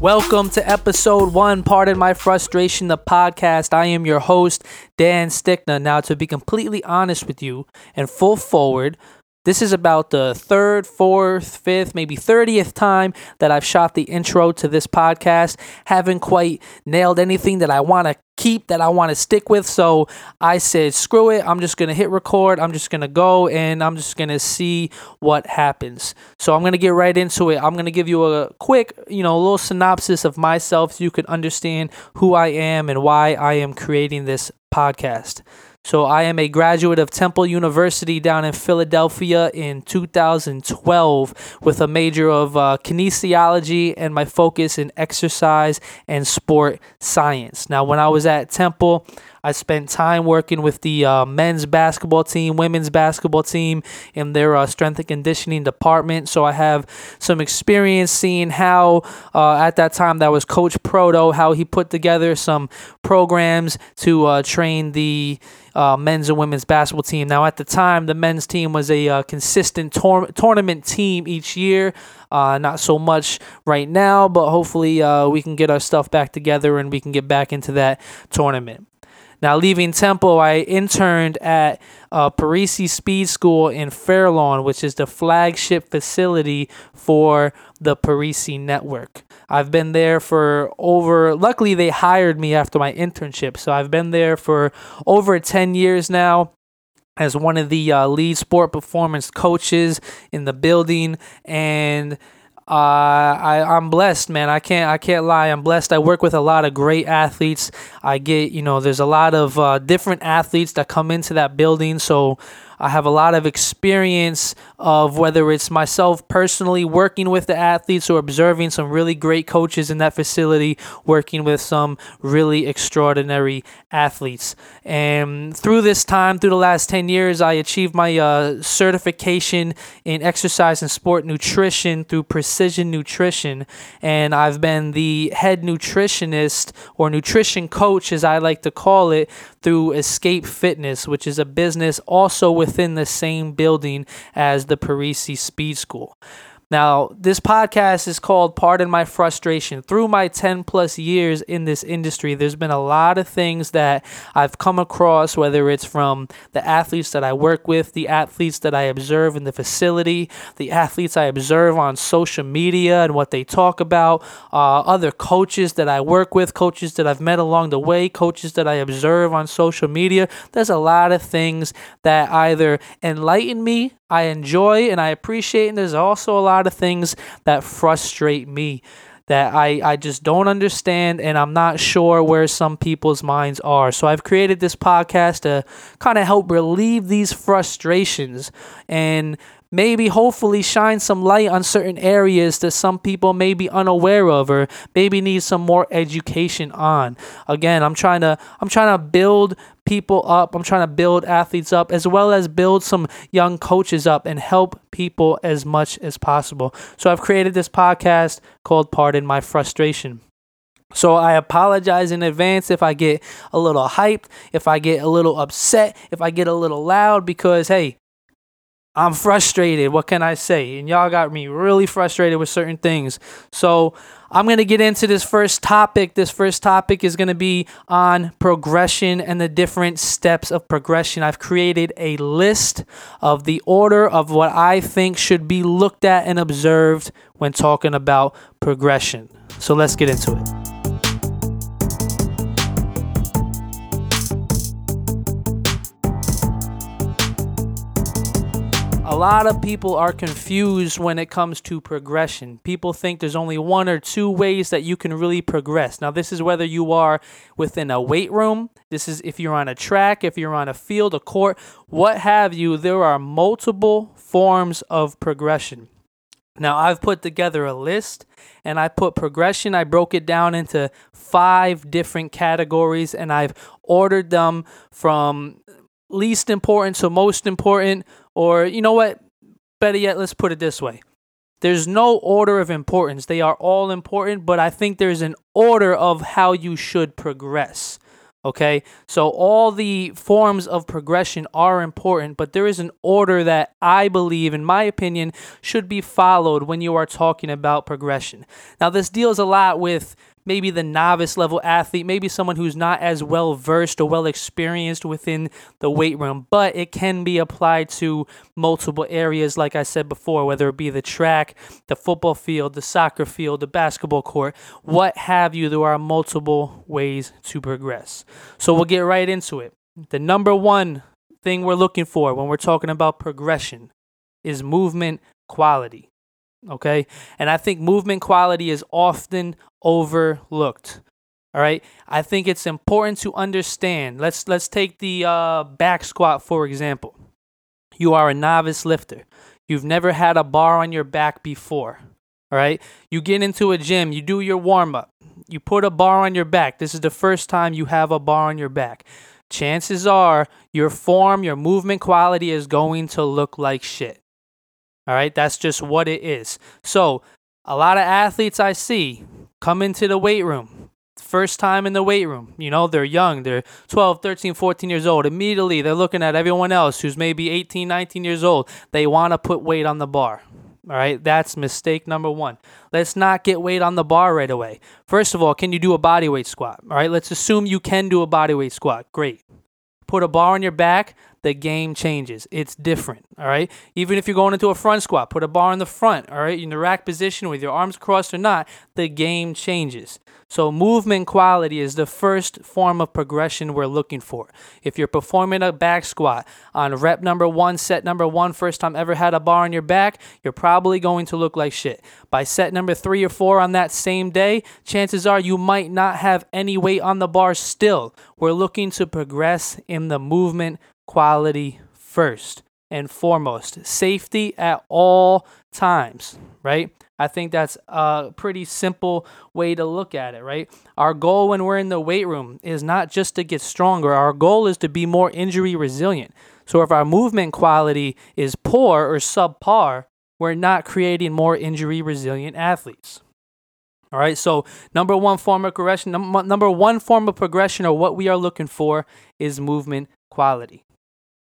Welcome to episode 1, Pardon My Frustration, the podcast. I am your host, Dan Stickner. Now, to be completely honest with you and full forward, this is about the third, fourth, fifth, maybe 30th time that I've shot the intro to this podcast. Haven't quite nailed anything that I want to keep, that I want to stick with. So I said, screw it. I'm just going to hit record. I'm just going to go and I'm just going to see what happens. So I'm going to get right into it. I'm going to give you a quick, a little synopsis of myself so you could understand who I am and why I am creating this podcast. So I am a graduate of Temple University down in Philadelphia in 2012 with a major of kinesiology and my focus in exercise and sport science. Now, when I was at Temple, I spent time working with the men's basketball team, women's basketball team, in their strength and conditioning department. So I have some experience seeing how, at that time, that was Coach Proto, how he put together some programs to train the men's and women's basketball team. Now, at the time, the men's team was a consistent tournament team each year. Not so much right now, but hopefully we can get our stuff back together and we can get back into that tournament. Now, leaving Temple, I interned at Parisi Speed School in Fairlawn, which is the flagship facility for the Parisi Network. I've been there for luckily they hired me after my internship, so I've been there for over 10 years now as one of the lead sport performance coaches in the building, and I'm blessed, man. I can't lie. I'm blessed. I work with a lot of great athletes. I get, there's a lot of different athletes that come into that building. So I have a lot of experience of whether it's myself personally working with the athletes or observing some really great coaches in that facility, working with some really extraordinary athletes. And through this time, through the last 10 years, I achieved my certification in exercise and sport nutrition through Precision Nutrition, and I've been the head nutritionist or nutrition coach, as I like to call it, through Escape Fitness, which is a business also within the same building as the Parisi Speed School. Now, this podcast is called Pardon My Frustration. Through my 10 plus years in this industry, there's been a lot of things that I've come across, whether it's from the athletes that I work with, the athletes that I observe in the facility, the athletes I observe on social media and what they talk about, other coaches that I work with, coaches that I've met along the way, coaches that I observe on social media. There's a lot of things that either enlighten me, I enjoy and I appreciate, and there's also a lot of things that frustrate me that I just don't understand, and I'm not sure where some people's minds are. So I've created this podcast to kind of help relieve these frustrations and maybe hopefully shine some light on certain areas that some people may be unaware of or maybe need some more education on. Again, I'm trying to build people up. I'm trying to build athletes up, as well as build some young coaches up and help people as much as possible. So I've created this podcast called Pardon My Frustration. So I apologize in advance if I get a little hyped, if I get a little upset, if I get a little loud, because, hey, I'm frustrated. What can I say? And y'all got me really frustrated with certain things. So I'm going to get into this first topic. This first topic is going to be on progression and the different steps of progression. I've created a list of the order of what I think should be looked at and observed when talking about progression. So let's get into it. A lot of people are confused when it comes to progression. People think there's only one or two ways that you can really progress. Now, this is whether you are within a weight room. This is if you're on a track, if you're on a field, a court, what have you. There are multiple forms of progression. Now, I've put together a list, and I put progression. I broke it down into 5 different categories, and I've ordered them from least important to most important. Or, you know what, better yet, let's put it this way. There's no order of importance. They are all important, but I think there's an order of how you should progress. Okay, so all the forms of progression are important, but there is an order that I believe, in my opinion, should be followed when you are talking about progression. Now, this deals a lot with maybe the novice level athlete, maybe someone who's not as well versed or well experienced within the weight room, but it can be applied to multiple areas, like I said before, whether it be the track, the football field, the soccer field, the basketball court, what have you. There are multiple ways to progress. So we'll get right into it. The number one thing we're looking for when we're talking about progression is movement quality. Okay, and I think movement quality is often overlooked. All right, I think it's important to understand. Let's take the back squat, for example. You are a novice lifter. You've never had a bar on your back before. All right, you get into a gym, you do your warm up, you put a bar on your back. This is the first time you have a bar on your back. Chances are your form, your movement quality is going to look like shit. All right, that's just what it is. So a lot of athletes I see come into the weight room, first time in the weight room. You know, they're young. They're 12, 13, 14 years old. Immediately, they're looking at everyone else who's maybe 18, 19 years old. They want to put weight on the bar. All right, that's mistake number one. Let's not get weight on the bar right away. First of all, can you do a bodyweight squat? All right, let's assume you can do a bodyweight squat. Great. Put a bar on your back, the game changes. It's different, all right? Even if you're going into a front squat, put a bar in the front, all right? In the rack position with your arms crossed or not, the game changes. So movement quality is the first form of progression we're looking for. If you're performing a back squat on rep number one, set number one, first time ever had a bar on your back, you're probably going to look like shit. By set number 3 or 4 on that same day, chances are you might not have any weight on the bar still. We're looking to progress in the movement quality first and foremost. Safety at all times, right? I think that's a pretty simple way to look at it, right? Our goal when we're in the weight room is not just to get stronger. Our goal is to be more injury resilient. So if our movement quality is poor or subpar, we're not creating more injury resilient athletes. All right, so number one form of progression or what we are looking for is movement quality.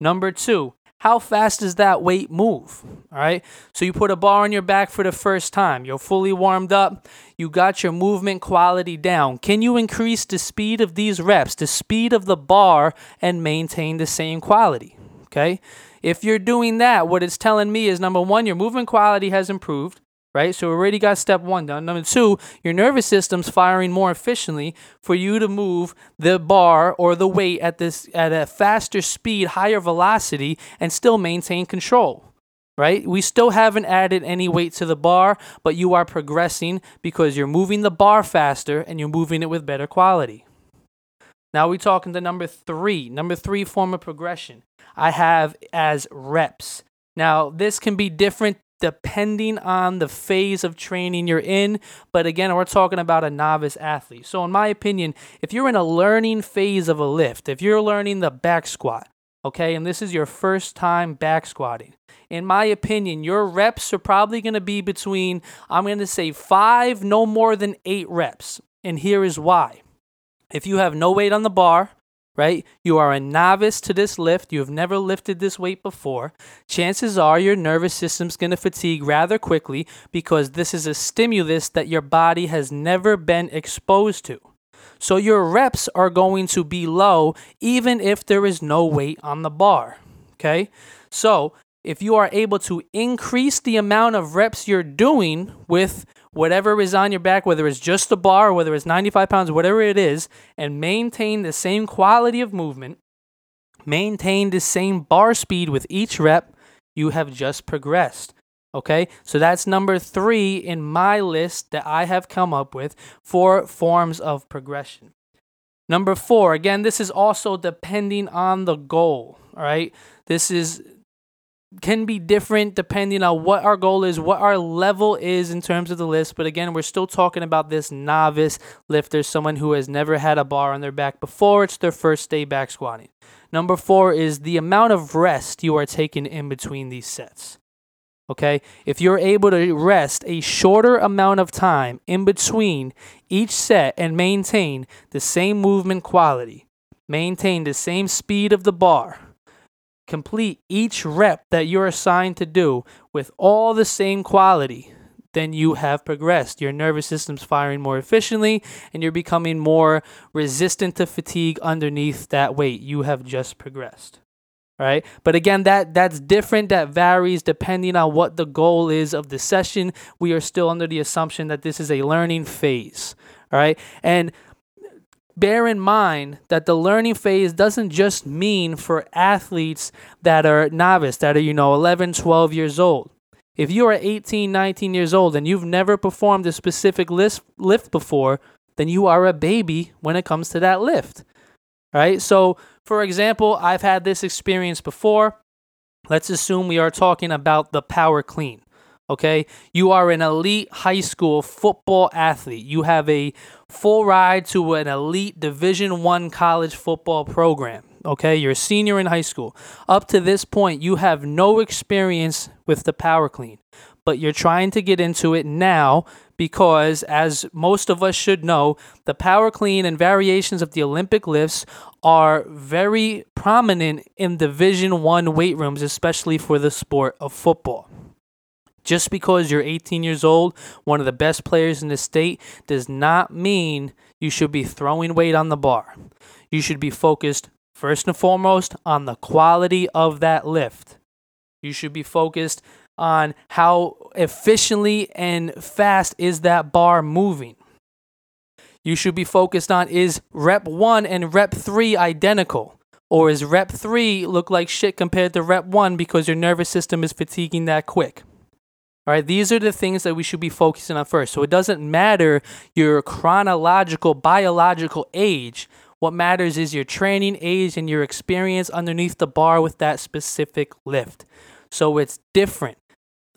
Number two, how fast does that weight move? All right, so you put a bar on your back for the first time. You're fully warmed up. You got your movement quality down. Can you increase the speed of these reps, the speed of the bar, and maintain the same quality? Okay, if you're doing that, what it's telling me is, number one, your movement quality has improved. Right, so we already got step one done. Number two, your nervous system's firing more efficiently for you to move the bar or the weight at a faster speed, higher velocity, and still maintain control. Right, we still haven't added any weight to the bar, but you are progressing because you're moving the bar faster and you're moving it with better quality. Now we're talking to number three form of progression I have as reps. Now this can be different depending on the phase of training you're in. But again, we're talking about a novice athlete. So in my opinion, if you're in a learning phase of a lift, if you're learning the back squat, okay, and this is your first time back squatting, in my opinion, your reps are probably going to be between, I'm going to say 5, no more than 8 reps. And here is why. If you have no weight on the bar, right? You are a novice to this lift. You have never lifted this weight before. Chances are your nervous system's going to fatigue rather quickly because this is a stimulus that your body has never been exposed to. So your reps are going to be low even if there is no weight on the bar. Okay? So if you are able to increase the amount of reps you're doing with whatever is on your back, whether it's just the bar, whether it's 95 pounds, whatever it is, and maintain the same quality of movement, maintain the same bar speed with each rep, you have just progressed. Okay, so that's number 3 in my list that I have come up with for forms of progression. Number 4, again, this is also depending on the goal, all right? This is can be different depending on what our goal is, what our level is in terms of the list. But again, we're still talking about this novice lifter, someone who has never had a bar on their back before. It's their first day back squatting. Number 4 is the amount of rest you are taking in between these sets. Okay, if you're able to rest a shorter amount of time in between each set and maintain the same movement quality, Maintain the same speed of the bar. Complete each rep that you're assigned to do with all the same quality. Then you have progressed. Your nervous system's firing more efficiently, and you're becoming more resistant to fatigue underneath that weight. You have just progressed. All right? But again, that's different. That varies depending on what the goal is of the session. We are still under the assumption that this is a learning phase. All right? And bear in mind that the learning phase doesn't just mean for athletes that are novice, that are, 11, 12 years old. If you are 18, 19 years old and you've never performed a specific lift before, then you are a baby when it comes to that lift, right? So, for example, I've had this experience before. Let's assume we are talking about the power clean, okay? You are an elite high school football athlete. You have a full ride to an elite Division I college football program. Okay, you're a senior in high school. Up to this point, you have no experience with the power clean, but you're trying to get into it now because, as most of us should know, the power clean and variations of the Olympic lifts are very prominent in Division I weight rooms, especially for the sport of football. Just because you're 18 years old, one of the best players in the state, does not mean you should be throwing weight on the bar. You should be focused first and foremost on the quality of that lift. You should be focused on how efficiently and fast is that bar moving. You should be focused on, is rep 1 and rep 3 identical? Or is rep 3 look like shit compared to rep 1 because your nervous system is fatiguing that quick? All right, these are the things that we should be focusing on first. So it doesn't matter your chronological, biological age. What matters is your training age and your experience underneath the bar with that specific lift. So it's different,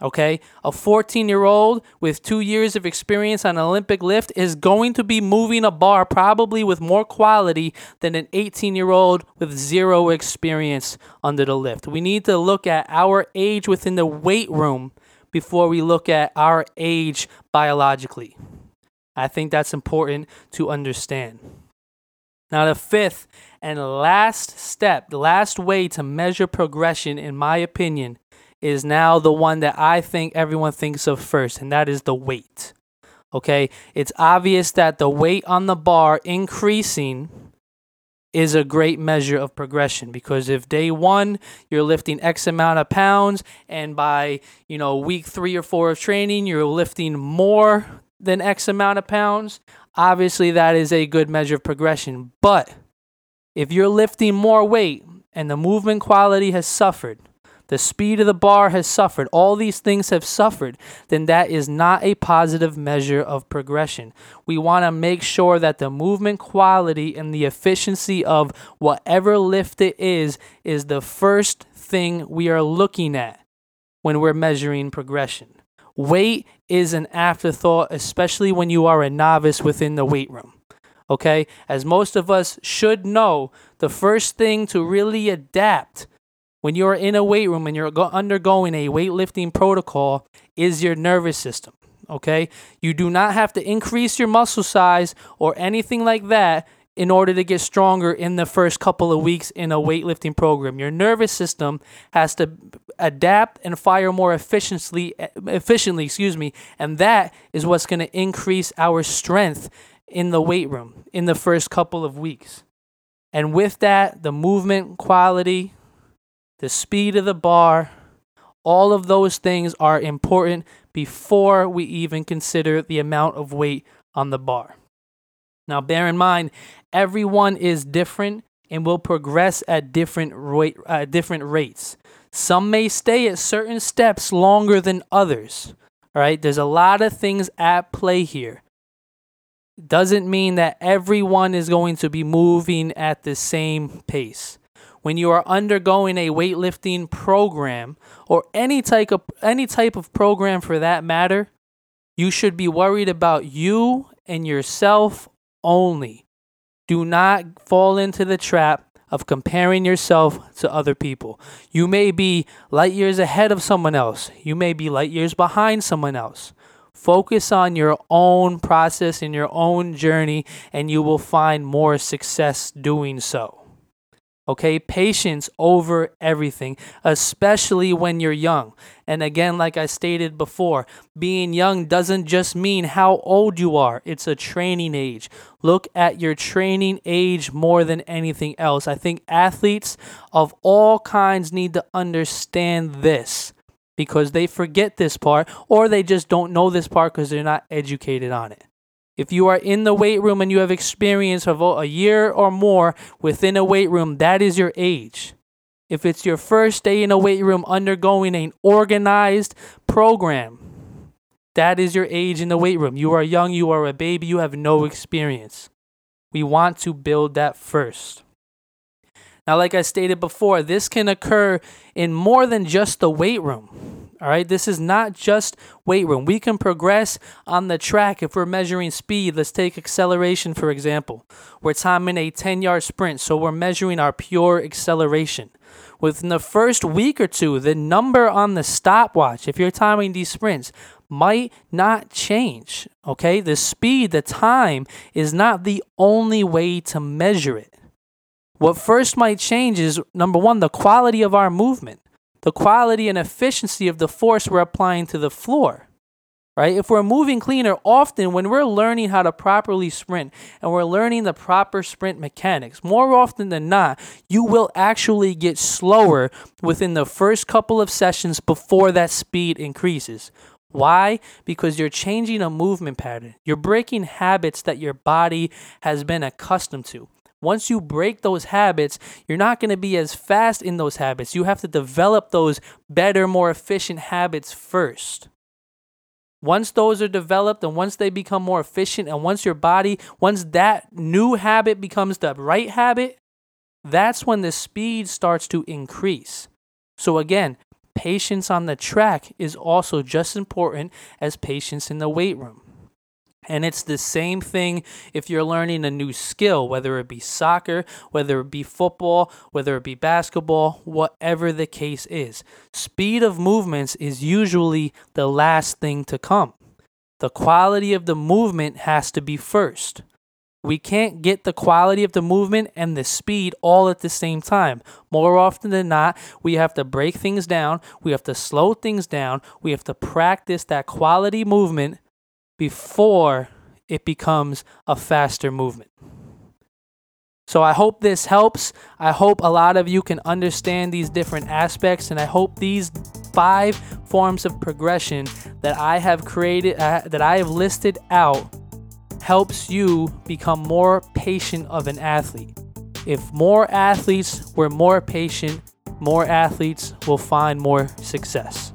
okay? A 14-year-old with 2 years of experience on an Olympic lift is going to be moving a bar probably with more quality than an 18-year-old with zero experience under the lift. We need to look at our age within the weight room before we look at our age biologically. I think that's important to understand. Now, the fifth and last step, the last way to measure progression, in my opinion, is now the one that I think everyone thinks of first, and that is the weight. Okay? It's obvious that the weight on the bar increasing is a great measure of progression, because if day one you're lifting X amount of pounds, and by, week 3 or 4 of training you're lifting more than X amount of pounds, obviously that is a good measure of progression. But if you're lifting more weight and the movement quality has suffered, the speed of the bar has suffered, all these things have suffered, then that is not a positive measure of progression. We want to make sure that the movement quality and the efficiency of whatever lift it is the first thing we are looking at when we're measuring progression. Weight is an afterthought, especially when you are a novice within the weight room. Okay? As most of us should know, the first thing to really adapt when you're in a weight room and you're undergoing a weightlifting protocol is your nervous system. Okay? You do not have to increase your muscle size or anything like that in order to get stronger in the first couple of weeks in a weightlifting program. Your nervous system has to adapt and fire more efficiently, and that is what's going to increase our strength in the weight room in the first couple of weeks. And with that, the movement quality, the speed of the bar, all of those things are important before we even consider the amount of weight on the bar. Now, bear in mind, everyone is different and will progress at different rates. Some may stay at certain steps longer than others. All right, there's a lot of things at play here. Doesn't mean that everyone is going to be moving at the same pace. When you are undergoing a weightlifting program or any type of program for that matter, you should be worried about you and yourself only. Do not fall into the trap of comparing yourself to other people. You may be light years ahead of someone else. You may be light years behind someone else. Focus on your own process and your own journey, and you will find more success doing so. Okay, patience over everything, especially when you're young. And again, like I stated before, being young doesn't just mean how old you are. It's a training age. Look at your training age more than anything else. I think athletes of all kinds need to understand this because they forget this part or they just don't know this part because they're not educated on it. If you are in the weight room and you have experience of a year or more within a weight room, that is your age. If it's your first day in a weight room undergoing an organized program, that is your age in the weight room. You are young, you are a baby, you have no experience. We want to build that first. Now, like I stated before, this can occur in more than just the weight room. All right, this is not just weight room. We can progress on the track if we're measuring speed. Let's take acceleration, for example. We're timing a 10-yard sprint, so we're measuring our pure acceleration. Within the first week or two, the number on the stopwatch, if you're timing these sprints, might not change, okay? The speed, the time, is not the only way to measure it. What first might change is, number one, the quality of our movement. The quality and efficiency of the force we're applying to the floor, right? If we're moving cleaner often, when we're learning how to properly sprint and we're learning the proper sprint mechanics, more often than not, you will actually get slower within the first couple of sessions before that speed increases. Why? Because you're changing a movement pattern. You're breaking habits that your body has been accustomed to. Once you break those habits, you're not going to be as fast in those habits. You have to develop those better, more efficient habits first. Once those are developed and once they become more efficient and once that new habit becomes the right habit, that's when the speed starts to increase. So again, patience on the track is also just as important as patience in the weight room. And it's the same thing if you're learning a new skill, whether it be soccer, whether it be football, whether it be basketball, whatever the case is. Speed of movements is usually the last thing to come. The quality of the movement has to be first. We can't get the quality of the movement and the speed all at the same time. More often than not, we have to break things down. We have to slow things down. We have to practice that quality movement before it becomes a faster movement. So I hope this helps. I hope a lot of you can understand these different aspects, and I hope these 5 forms of progression that I have created, that I have listed out, helps you become more patient of an athlete. If more athletes were more patient, more athletes will find more success.